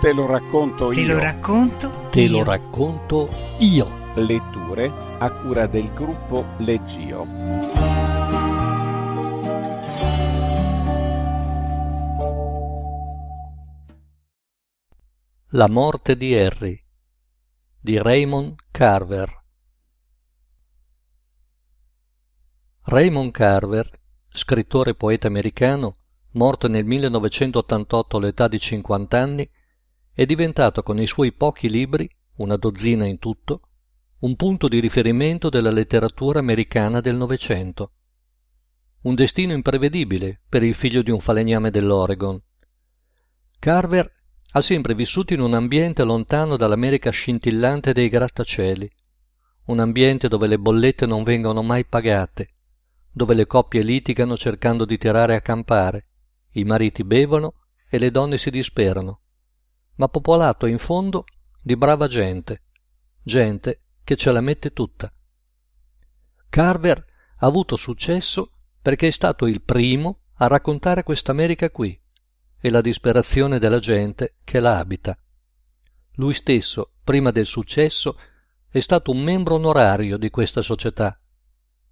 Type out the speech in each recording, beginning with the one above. Te lo racconto io. Te lo racconto io. Letture a cura del gruppo Leggio. La morte di Harry di Raymond Carver. Raymond Carver, scrittore e poeta americano, morto nel 1988 all'età di 50 anni, è diventato con i suoi pochi libri, una dozzina in tutto, un punto di riferimento della letteratura americana del Novecento. Un destino imprevedibile per il figlio di un falegname dell'Oregon. Carver ha sempre vissuto in un ambiente lontano dall'America scintillante dei grattacieli, un ambiente dove le bollette non vengono mai pagate, dove le coppie litigano cercando di tirare a campare, i mariti bevono e le donne si disperano, ma popolato in fondo di brava gente che ce la mette tutta. Carver ha avuto successo perché è stato il primo a raccontare quest'America qui e la disperazione della gente che la abita. Lui stesso, prima del successo, è stato un membro onorario di questa società.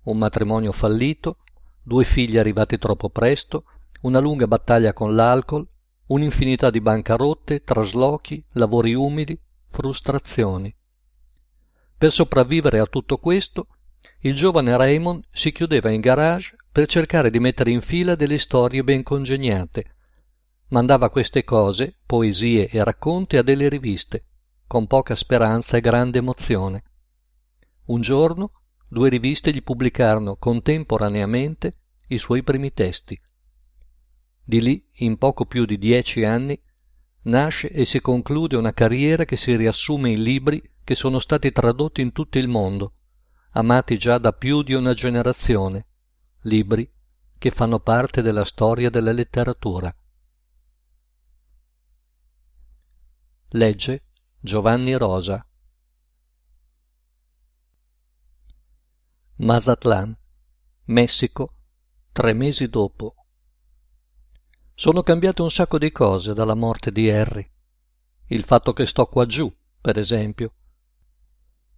Un matrimonio fallito, 2 figli arrivati troppo presto, una lunga battaglia con l'alcol, un'infinità di bancarotte, traslochi, lavori umili, frustrazioni. Per sopravvivere a tutto questo, il giovane Raymond si chiudeva in garage per cercare di mettere in fila delle storie ben congegnate. Mandava queste cose, poesie e racconti, a delle riviste, con poca speranza e grande emozione. Un giorno 2 riviste gli pubblicarono contemporaneamente i suoi primi testi. Di lì, in poco più di 10 anni, nasce e si conclude una carriera che si riassume in libri che sono stati tradotti in tutto il mondo, amati già da più di una generazione, libri che fanno parte della storia della letteratura. Legge Giovanni Rosa. Mazatlán, Messico, 3 mesi dopo. Sono cambiate un sacco di cose dalla morte di Harry. Il fatto che sto qua giù, per esempio.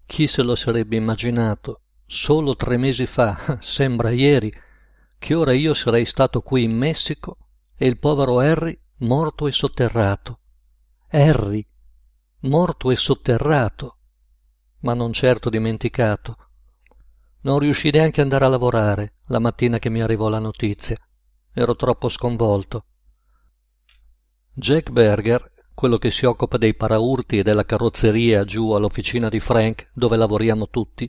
Chi se lo sarebbe immaginato, solo 3 mesi fa, sembra ieri, che ora io sarei stato qui in Messico e il povero Harry morto e sotterrato. Harry, morto e sotterrato, ma non certo dimenticato. Non riuscii neanche ad andare a lavorare la mattina che mi arrivò la notizia. Ero troppo sconvolto. Jack Berger, quello che si occupa dei paraurti e della carrozzeria giù all'officina di Frank, dove lavoriamo tutti,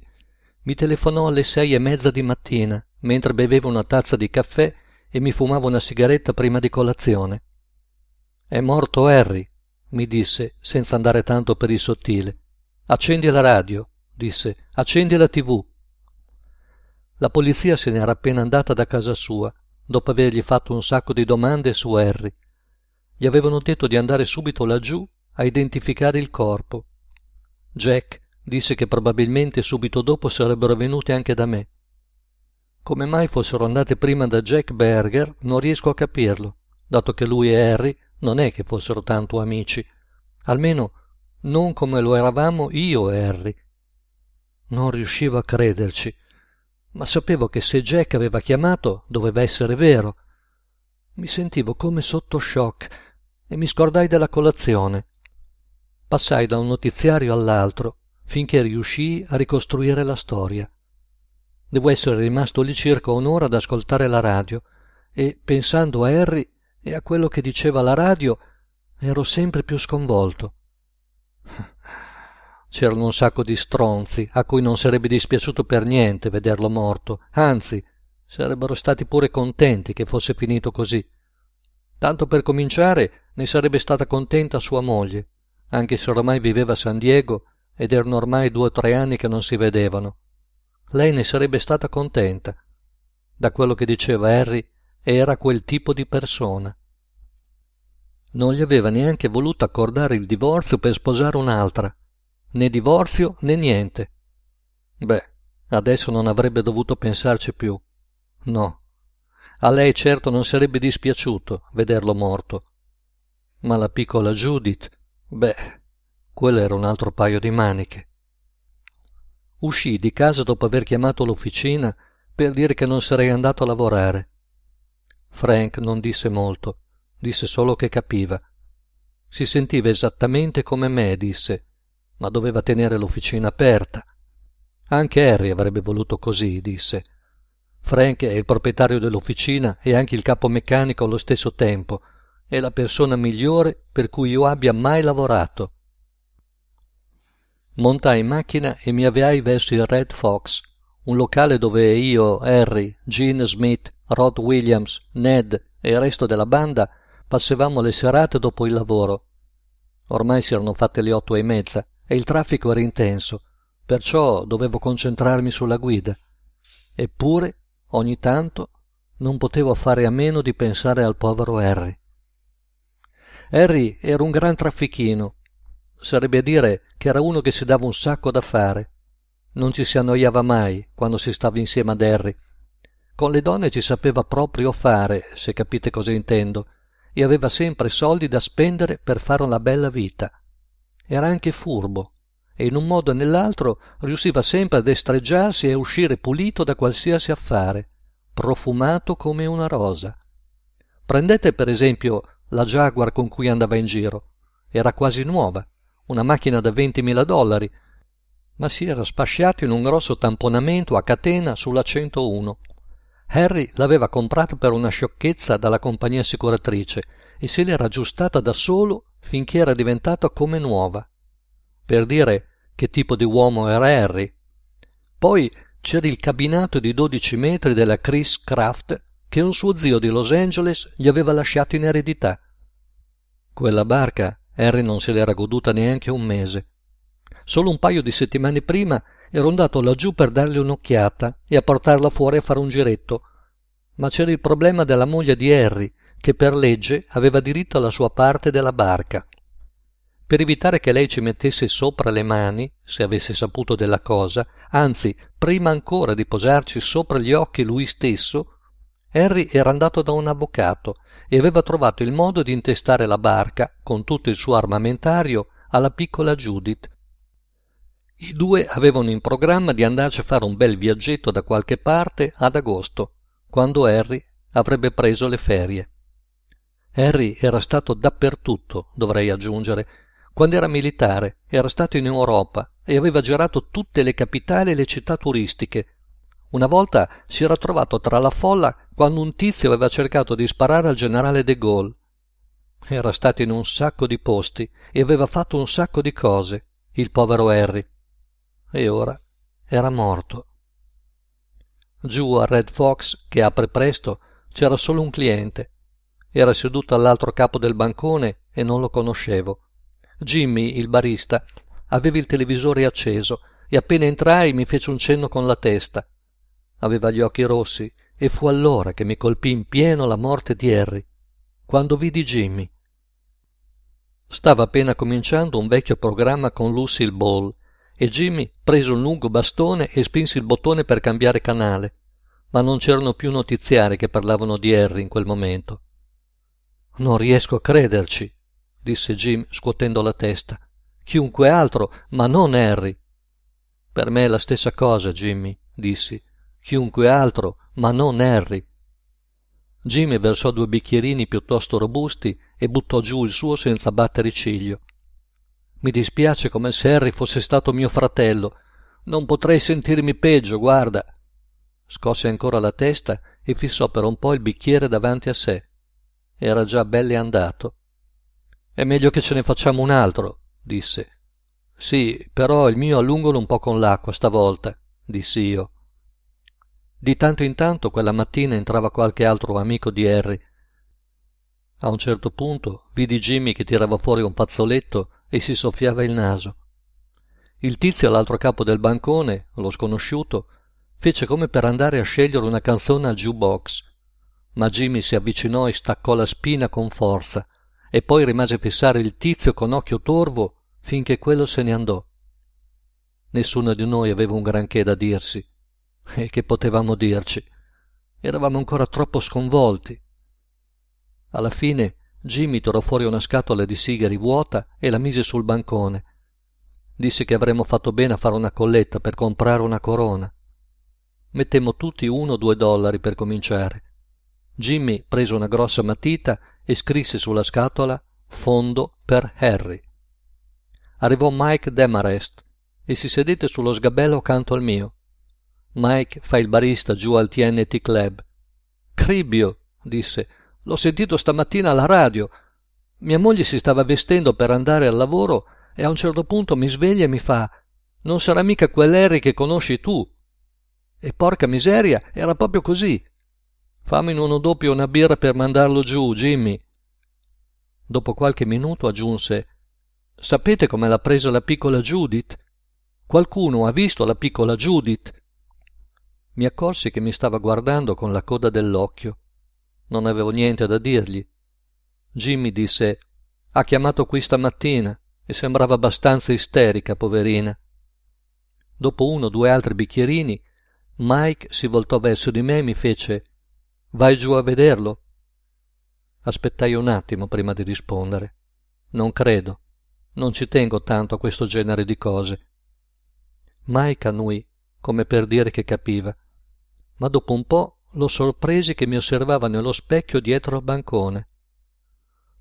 mi telefonò alle 6:30 di mattina, mentre bevevo una tazza di caffè e mi fumavo una sigaretta prima di colazione. «È morto Harry», mi disse, senza andare tanto per il sottile. «Accendi la radio», disse, «accendi la TV». La polizia se n'era appena andata da casa sua, dopo avergli fatto un sacco di domande su Harry. Gli avevano detto di andare subito laggiù a identificare il corpo. Jack disse che probabilmente subito dopo sarebbero venute anche da me. Come mai fossero andate prima da Jack Berger non riesco a capirlo, dato che lui e Harry non è che fossero tanto amici, almeno non come lo eravamo io e Harry. Non riuscivo a crederci, ma sapevo che se Jack aveva chiamato doveva essere vero. Mi sentivo come sotto shock e mi scordai della colazione. Passai da un notiziario all'altro finché riuscii a ricostruire la storia. Devo essere rimasto lì circa un'ora ad ascoltare la radio e, pensando a Harry e a quello che diceva la radio, ero sempre più sconvolto. C'erano un sacco di stronzi a cui non sarebbe dispiaciuto per niente vederlo morto, anzi, sarebbero stati pure contenti che fosse finito così. Tanto per cominciare ne sarebbe stata contenta sua moglie, anche se ormai viveva a San Diego ed erano ormai 2 o 3 anni che non si vedevano. Lei ne sarebbe stata contenta. Da quello che diceva Harry, era quel tipo di persona. Non gli aveva neanche voluto accordare il divorzio per sposare un'altra. Né divorzio né niente. Beh, adesso non avrebbe dovuto pensarci più. No, A lei certo non sarebbe dispiaciuto vederlo morto. Ma la piccola Judith, beh, quello era un altro paio di maniche. Uscii di casa dopo aver chiamato l'officina per dire che non sarei andato a lavorare. Frank non disse molto, disse solo che capiva. Si sentiva esattamente come me, disse, ma doveva tenere l'officina aperta. Anche Harry avrebbe voluto così, disse. Frank è il proprietario dell'officina e anche il capo meccanico allo stesso tempo. È la persona migliore per cui io abbia mai lavorato. Montai in macchina e mi avviai verso il Red Fox, un locale dove io, Harry, Gene Smith, Rod Williams, Ned e il resto della banda passavamo le serate dopo il lavoro. Ormai si erano fatte le 8:30 e il traffico era intenso, perciò dovevo concentrarmi sulla guida. Eppure, ogni tanto, non potevo fare a meno di pensare al povero Harry. Harry era un gran traffichino. Sarebbe a dire che era uno che si dava un sacco da fare. Non ci si annoiava mai quando si stava insieme ad Harry. Con le donne ci sapeva proprio fare, se capite cosa intendo, e aveva sempre soldi da spendere per fare una bella vita. Era anche furbo, e in un modo o nell'altro riusciva sempre a destreggiarsi e a uscire pulito da qualsiasi affare, profumato come una rosa. Prendete per esempio la Jaguar con cui andava in giro. Era quasi nuova, una macchina da $20.000, ma si era spasciato in un grosso tamponamento a catena sulla 101. Harry l'aveva comprata per una sciocchezza dalla compagnia assicuratrice e se l'era aggiustata da solo finché era diventata come nuova. Per dire che tipo di uomo era Harry. Poi c'era il cabinato di 12 metri della Chris Craft che un suo zio di Los Angeles gli aveva lasciato in eredità. Quella barca Harry non se l'era goduta neanche un mese. Solo un paio di settimane prima ero andato laggiù per dargli un'occhiata e a portarla fuori a fare un giretto, ma c'era il problema della moglie di Harry, che per legge aveva diritto alla sua parte della barca. Per evitare che lei ci mettesse sopra le mani, se avesse saputo della cosa, anzi, prima ancora di posarci sopra gli occhi lui stesso, Harry era andato da un avvocato e aveva trovato il modo di intestare la barca, con tutto il suo armamentario, alla piccola Judith. I due avevano in programma di andarci a fare un bel viaggetto da qualche parte ad agosto, quando Harry avrebbe preso le ferie. Harry era stato dappertutto, dovrei aggiungere. Quando era militare, era stato in Europa e aveva girato tutte le capitali e le città turistiche. Una volta si era trovato tra la folla quando un tizio aveva cercato di sparare al generale De Gaulle. Era stato in un sacco di posti e aveva fatto un sacco di cose, il povero Harry. E ora era morto. Giù a Red Fox, che apre presto, c'era solo un cliente. Era seduto all'altro capo del bancone e non lo conoscevo. Jimmy, il barista, aveva il televisore acceso e appena entrai mi fece un cenno con la testa. Aveva gli occhi rossi e fu allora che mi colpì in pieno la morte di Harry, quando vidi Jimmy. Stava appena cominciando un vecchio programma con Lucille Ball e Jimmy prese un lungo bastone e spinse il bottone per cambiare canale, ma non c'erano più notiziari che parlavano di Harry in quel momento. «Non riesco a crederci», disse Jim scuotendo la testa. «Chiunque altro, ma non Harry». «Per me è la stessa cosa, Jimmy», dissi. «Chiunque altro, ma non Harry». Jimmy versò 2 bicchierini piuttosto robusti e buttò giù il suo senza battere ciglio. «Mi dispiace come se Harry fosse stato mio fratello. Non potrei sentirmi peggio, guarda». Scosse ancora la testa e fissò per un po' il bicchiere davanti a sé. Era già belle andato. «È meglio che ce ne facciamo un altro», disse. «Sì, però il mio allungolo un po' con l'acqua stavolta», dissi io. Di tanto in tanto quella mattina entrava qualche altro amico di Harry. A un certo punto vidi Jimmy che tirava fuori un fazzoletto e si soffiava il naso. Il tizio all'altro capo del bancone, lo sconosciuto, fece come per andare a scegliere una canzone al jukebox, ma Jimmy si avvicinò e staccò la spina con forza e poi rimase a fissare il tizio con occhio torvo finché quello se ne andò. Nessuno di noi aveva un granché da dirsi. E che potevamo dirci? eravamo ancora troppo sconvolti. Alla fine Jimmy tirò fuori una scatola di sigari vuota e la mise sul bancone. Disse che avremmo fatto bene a fare una colletta per comprare una corona. Mettemmo tutti $1 o $2 per cominciare. Jimmy prese una grossa matita e scrisse sulla scatola «Fondo per Harry». Arrivò Mike Demarest e si sedette sullo sgabello accanto al mio. Mike fa il barista giù al TNT Club. «Cribbio», disse, «l'ho sentito stamattina alla radio. Mia moglie si stava vestendo per andare al lavoro e a un certo punto mi sveglia e mi fa «Non sarà mica quell'Harry che conosci tu?» E porca miseria, era proprio così. Fammi in uno doppio una birra per mandarlo giù, Jimmy». Dopo qualche minuto aggiunse «Sapete come l'ha presa la piccola Judith? Qualcuno ha visto la piccola Judith?» Mi accorsi che mi stava guardando con la coda dell'occhio. Non avevo niente da dirgli. Jimmy disse «Ha chiamato qui stamattina e sembrava abbastanza isterica, poverina». Dopo 1 o 2 altri bicchierini Mike si voltò verso di me e mi fece «Vai giù a vederlo?» Aspettai un attimo prima di rispondere. Non credo. Non ci tengo tanto a questo genere di cose. Mike annui, come per dire che capiva, ma dopo un po' lo sorpresi che mi osservava nello specchio dietro al bancone.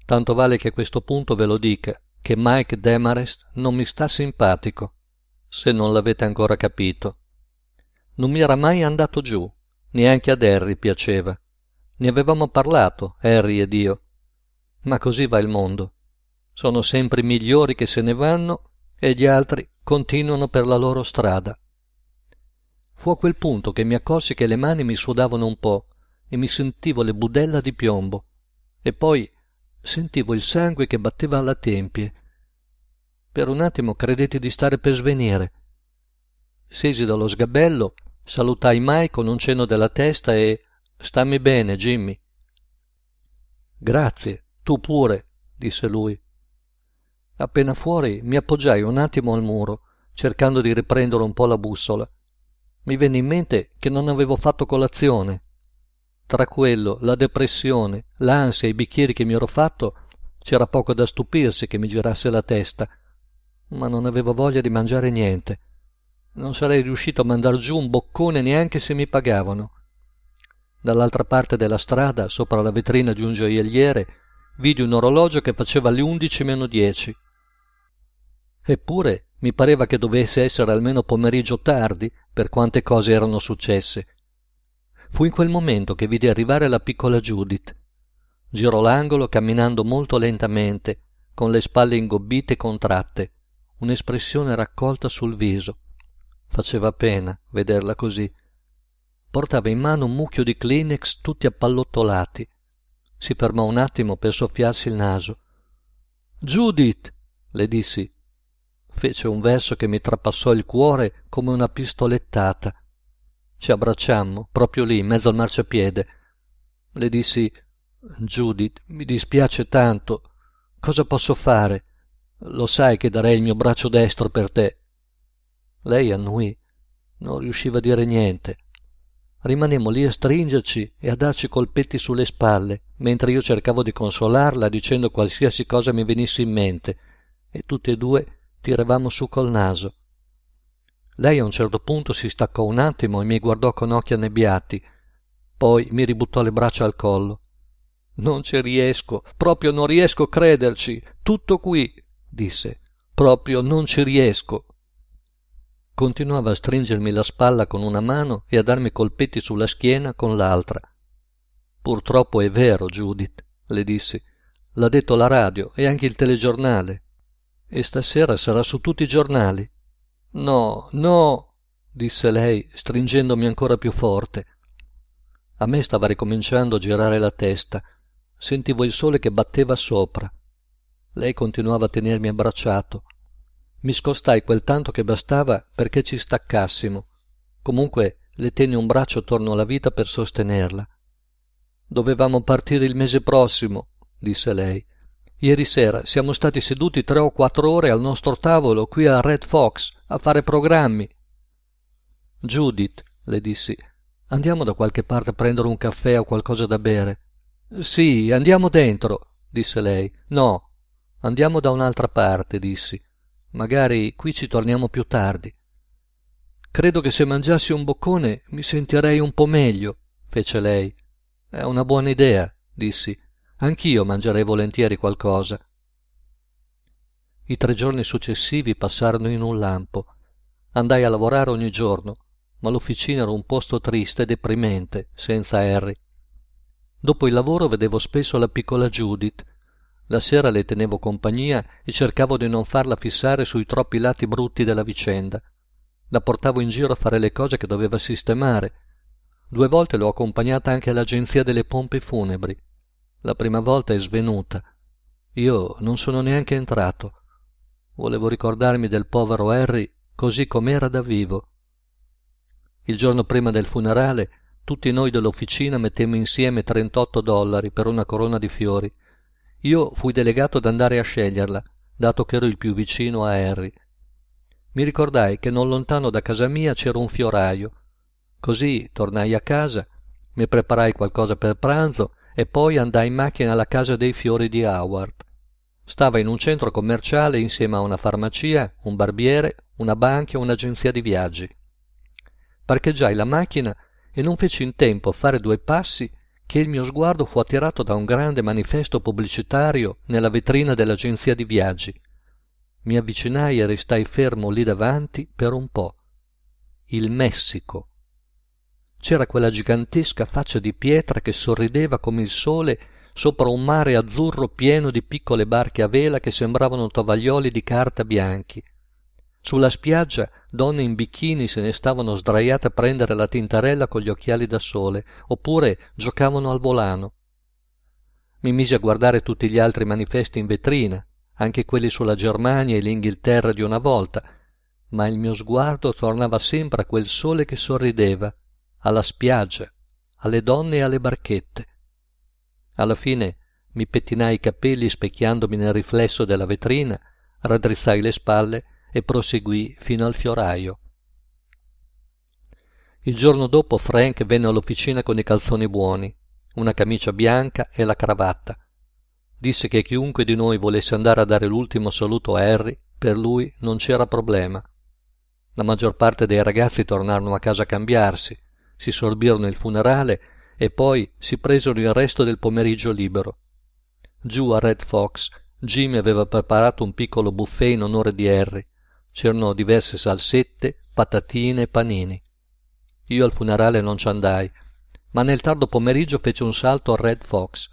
Tanto vale che a questo punto ve lo dica, che Mike Demarest non mi sta simpatico, se non l'avete ancora capito. Non mi era mai andato giù, neanche ad Harry piaceva. Ne avevamo parlato, Harry ed io. Ma così va il mondo. Sono sempre i migliori che se ne vanno e gli altri continuano per la loro strada. Fu a quel punto che mi accorsi che le mani mi sudavano un po' e mi sentivo le budella di piombo e poi sentivo il sangue che batteva alla tempie. Per un attimo credetti di stare per svenire. Scesi dallo sgabello, salutai Mike con un cenno della testa e «Stammi bene, Jimmy». «Grazie, tu pure», disse lui. Appena fuori mi appoggiai un attimo al muro, cercando di riprendere un po' la bussola. Mi venne in mente che non avevo fatto colazione. Tra quello, la depressione, l'ansia e i bicchieri che mi ero fatto, c'era poco da stupirsi che mi girasse la testa, ma non avevo voglia di mangiare niente. Non sarei riuscito a mandar giù un boccone neanche se mi pagavano. Dall'altra parte della strada, sopra la vetrina di un gioielliere, vidi un orologio che faceva le 11:10. Eppure mi pareva che dovesse essere almeno pomeriggio tardi per quante cose erano successe. Fu in quel momento che vidi arrivare la piccola Judith. Girò l'angolo camminando molto lentamente, con le spalle ingobbite e contratte, un'espressione raccolta sul viso. Faceva pena vederla così. Portava in mano un mucchio di Kleenex tutti appallottolati. Si fermò un attimo per soffiarsi il naso. «Judith!» le dissi. Fece un verso che mi trapassò il cuore come una pistolettata. Ci abbracciammo, proprio lì, in mezzo al marciapiede. Le dissi «Judith, mi dispiace tanto. Cosa posso fare? Lo sai che darei il mio braccio destro per te». Lei annui. Non riusciva a dire niente. Rimanemmo lì a stringerci e a darci colpetti sulle spalle, mentre io cercavo di consolarla dicendo qualsiasi cosa mi venisse in mente, e tutti e due tiravamo su col naso. Lei a un certo punto si staccò un attimo e mi guardò con occhi annebbiati, poi mi ributtò le braccia al collo. «Non ci riesco, proprio non riesco a crederci, tutto qui», disse, «proprio non ci riesco». Continuava a stringermi la spalla con una mano e a darmi colpetti sulla schiena con l'altra. «Purtroppo è vero, Judith», le dissi. «L'ha detto la radio e anche il telegiornale. E stasera sarà su tutti i giornali». «No, no», disse lei, stringendomi ancora più forte. A me stava ricominciando a girare la testa. Sentivo il sole che batteva sopra. Lei continuava a tenermi abbracciato. Mi scostai quel tanto che bastava perché ci staccassimo. Comunque le tenne un braccio attorno alla vita per sostenerla. «Dovevamo partire il mese prossimo», disse lei. «Ieri sera siamo stati seduti 3 o 4 ore al nostro tavolo qui a Red Fox a fare programmi». «Judith», le dissi, Andiamo da qualche parte a prendere un caffè o qualcosa da bere. Sì, andiamo dentro, disse lei. No, andiamo da un'altra parte, dissi. Magari qui ci torniamo più tardi. Credo che se mangiassi un boccone mi sentirei un po' meglio, fece lei. È una buona idea, dissi. Anch'io mangerei volentieri qualcosa. I 3 giorni successivi passarono in un lampo. Andai a lavorare ogni giorno, ma l'officina era un posto triste e deprimente, senza Harry. Dopo il lavoro vedevo spesso la piccola Judith. La sera le tenevo compagnia e cercavo di non farla fissare sui troppi lati brutti della vicenda. La portavo in giro a fare le cose che doveva sistemare. 2 volte l'ho accompagnata anche all'agenzia delle pompe funebri. La prima volta è svenuta. Io non sono neanche entrato. Volevo ricordarmi del povero Harry così com'era da vivo. Il giorno prima del funerale tutti noi dell'officina mettemmo insieme $38 per una corona di fiori. Io fui delegato ad andare a sceglierla, dato che ero il più vicino a Harry. Mi ricordai che non lontano da casa mia c'era un fioraio. Così tornai a casa, mi preparai qualcosa per pranzo e poi andai in macchina alla casa dei fiori di Howard. Stava in un centro commerciale insieme a una farmacia, un barbiere, una banca e un'agenzia di viaggi. Parcheggiai la macchina e non feci in tempo a fare 2 passi che il mio sguardo fu attirato da un grande manifesto pubblicitario nella vetrina dell'agenzia di viaggi. Mi avvicinai e restai fermo lì davanti per un po'. Il Messico. C'era quella gigantesca faccia di pietra che sorrideva come il sole sopra un mare azzurro pieno di piccole barche a vela che sembravano tovaglioli di carta bianchi. Sulla spiaggia donne in bikini se ne stavano sdraiate a prendere la tintarella con gli occhiali da sole, oppure giocavano al volano. Mi misi a guardare tutti gli altri manifesti in vetrina, anche quelli sulla Germania e l'Inghilterra di una volta, ma il mio sguardo tornava sempre a quel sole che sorrideva, alla spiaggia, alle donne e alle barchette. Alla fine mi pettinai i capelli specchiandomi nel riflesso della vetrina, raddrizzai le spalle e proseguì fino al fioraio. Il giorno dopo Frank venne all'officina con i calzoni buoni, una camicia bianca e la cravatta. Disse che chiunque di noi volesse andare a dare l'ultimo saluto a Harry, per lui non c'era problema. La maggior parte dei ragazzi tornarono a casa a cambiarsi, si sorbirono il funerale e poi si presero il resto del pomeriggio libero. Giù a Red Fox, Jimmy aveva preparato un piccolo buffet in onore di Harry. C'erano diverse salsette, patatine e panini. Io al funerale non ci andai, ma nel tardo pomeriggio feci un salto a Red Fox.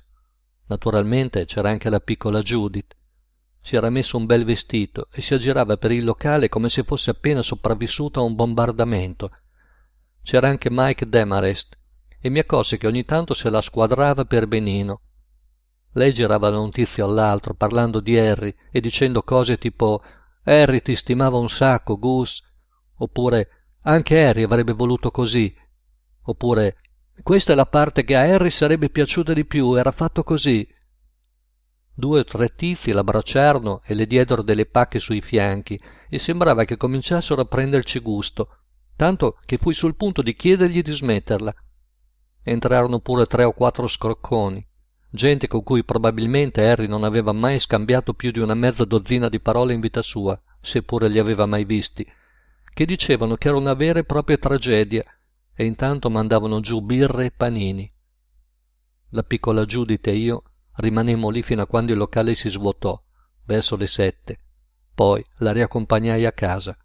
Naturalmente c'era anche la piccola Judith. Si era messo un bel vestito e si aggirava per il locale come se fosse appena sopravvissuta a un bombardamento. C'era anche Mike Demarest e mi accorsi che ogni tanto se la squadrava per benino. Lei girava da un tizio all'altro parlando di Harry e dicendo cose tipo «Harry ti stimava un sacco, Gus», oppure «Anche Harry avrebbe voluto così», oppure «Questa è la parte che a Harry sarebbe piaciuta di più, era fatto così». 2 o 3 tizi l'abbracciarono e le diedero delle pacche sui fianchi e sembrava che cominciassero a prenderci gusto, tanto che fui sul punto di chiedergli di smetterla. Entrarono pure 3 o 4 scrocconi, gente con cui probabilmente Harry non aveva mai scambiato più di una mezza dozzina di parole in vita sua, seppure li aveva mai visti, che dicevano che era una vera e propria tragedia, e intanto mandavano giù birre e panini. La piccola Judith e io rimanemmo lì fino a quando il locale si svuotò, verso le 7. Poi la riaccompagnai a casa.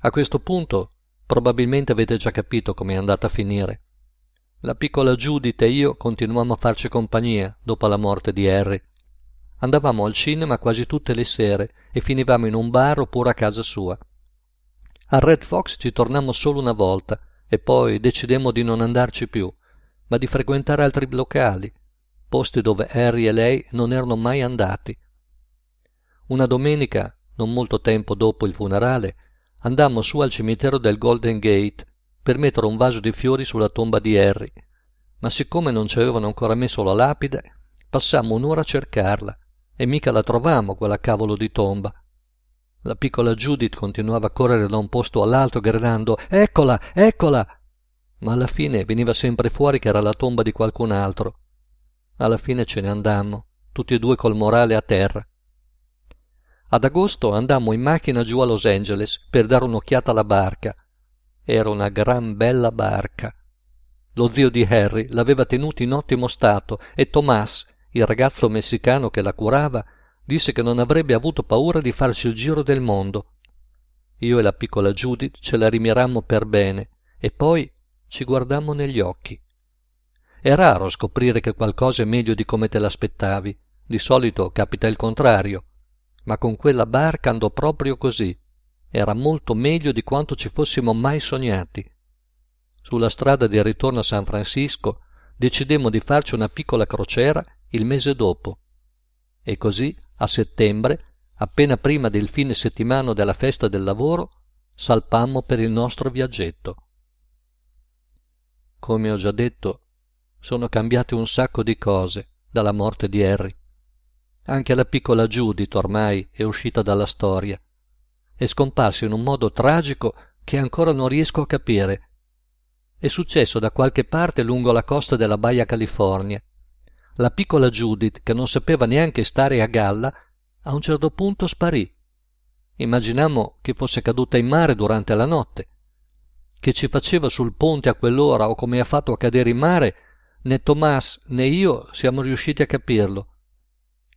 A questo punto probabilmente avete già capito com'è andata a finire. La piccola Judith e io continuammo a farci compagnia dopo la morte di Harry. Andavamo al cinema quasi tutte le sere e finivamo in un bar oppure a casa sua. A Red Fox ci tornammo solo una volta e poi decidemmo di non andarci più, ma di frequentare altri locali, posti dove Harry e lei non erano mai andati. Una domenica, non molto tempo dopo il funerale, andammo su al cimitero del Golden Gate per mettere un vaso di fiori sulla tomba di Harry, ma siccome non ci avevano ancora messo la lapide, passammo un'ora a cercarla e mica la trovammo quella cavolo di tomba. La piccola Judith continuava a correre da un posto all'altro gridando «Eccola! Eccola!». ma alla fine veniva sempre fuori che era la tomba di qualcun altro. Alla fine ce ne andammo, tutti e due col morale a terra. Ad agosto andammo in macchina giù a Los Angeles per dare un'occhiata alla barca. Era una gran bella barca. Lo zio di Harry l'aveva tenuta in ottimo stato e Tomás, il ragazzo messicano che la curava, disse che non avrebbe avuto paura di farci il giro del mondo. Io e la piccola Judith ce la rimirammo per bene e poi ci guardammo negli occhi. È raro scoprire che qualcosa è meglio di come te l'aspettavi. Di solito capita il contrario, ma con quella barca andò proprio così. Era molto meglio di quanto ci fossimo mai sognati. Sulla strada di ritorno a San Francisco decidemmo di farci una piccola crociera il mese dopo. E così, a settembre, appena prima del fine settimana della festa del lavoro, salpammo per il nostro viaggetto. Come ho già detto, sono cambiate un sacco di cose dalla morte di Harry. Anche la piccola Judith ormai è uscita dalla storia. È scomparsa in un modo tragico che ancora non riesco a capire. È successo da qualche parte lungo la costa della Baia California. La piccola Judith, che non sapeva neanche stare a galla, a un certo punto sparì. Immaginammo che fosse caduta in mare durante la notte. Che ci faceva sul ponte a quell'ora o come ha fatto a cadere in mare, né Tomás né io siamo riusciti a capirlo.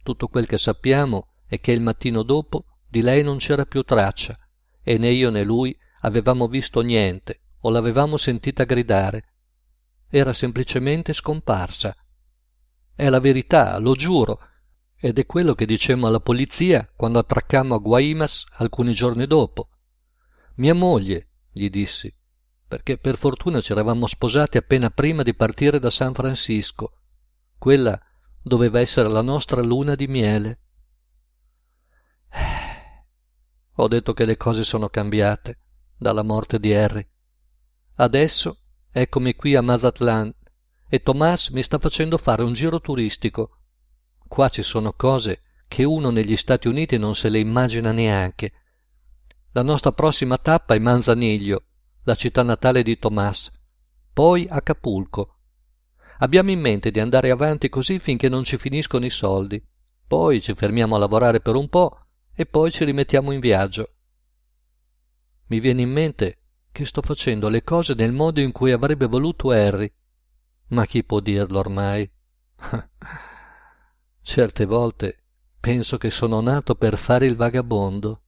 Tutto quel che sappiamo è che il mattino dopo di lei non c'era più traccia e né io né lui avevamo visto niente o l'avevamo sentita gridare. Era semplicemente scomparsa. È la verità, lo giuro, ed è quello che dicemmo alla polizia quando attraccammo a Guaimas alcuni giorni dopo. Mia moglie, gli dissi, perché per fortuna ci eravamo sposati appena prima di partire da San Francisco. Quella doveva essere la nostra luna di miele. Ho detto che le cose sono cambiate dalla morte di Harry. Adesso eccomi qui a Mazatlán e Tomás mi sta facendo fare un giro turistico. Qua ci sono cose che uno negli Stati Uniti non se le immagina neanche. La nostra prossima tappa è Manzanillo, la città natale di Tomás, poi Acapulco. Abbiamo in mente di andare avanti così finché non ci finiscono i soldi. Poi ci fermiamo a lavorare per un po' e poi ci rimettiamo in viaggio. Mi viene in mente che sto facendo le cose nel modo in cui avrebbe voluto Harry. Ma chi può dirlo ormai? Certe volte penso che sono nato per fare il vagabondo.